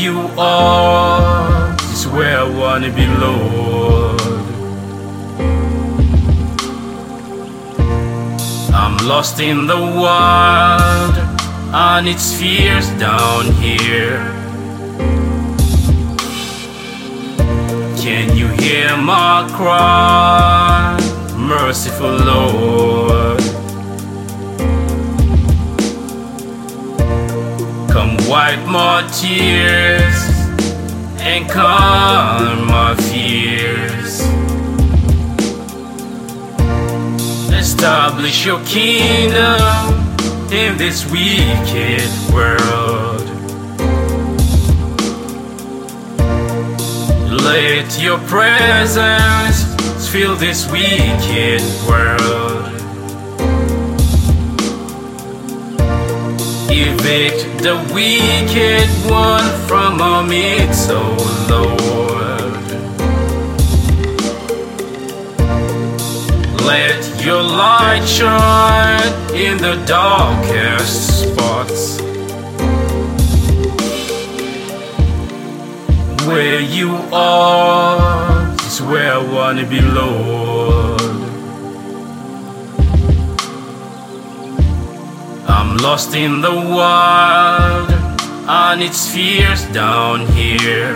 you are is where I wanna be, Lord. I'm lost in the world and its fears down here. Can you hear my cry, merciful Lord? Come wipe my tears and calm my fears. Establish your kingdom in this wicked world. Let your presence fill this wicked world. Evict the wicked one from our midst, O Lord. Let your light shine in the darkest spots. Where you are is where I wanna be, Lord. I'm lost in the wild and its fears down here.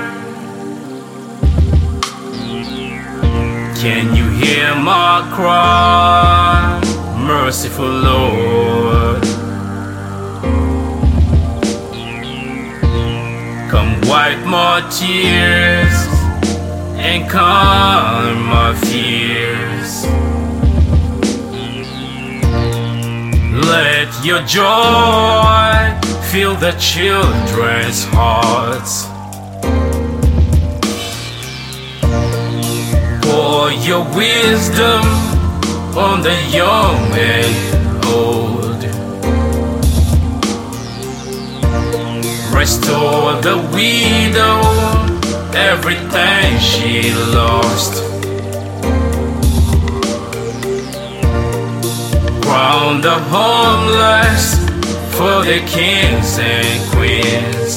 Can you hear my cry, merciful Lord? Come wipe my tears and calm my fears. Let your joy fill the children's hearts. Pour your wisdom on the young and old. Restore the widow, everything she lost. Crown the homeless for the kings and queens.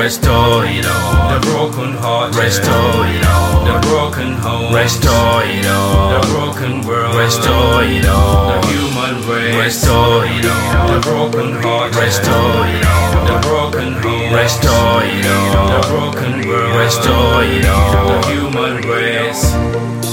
Restore it all, the broken heart. Restore it all, the broken home. Restore it all, the broken world. Restore it all, the human race. Restore it all, the broken heart. Restore it all, the broken home. Restore it all, the broken world. Restore it all, the human race.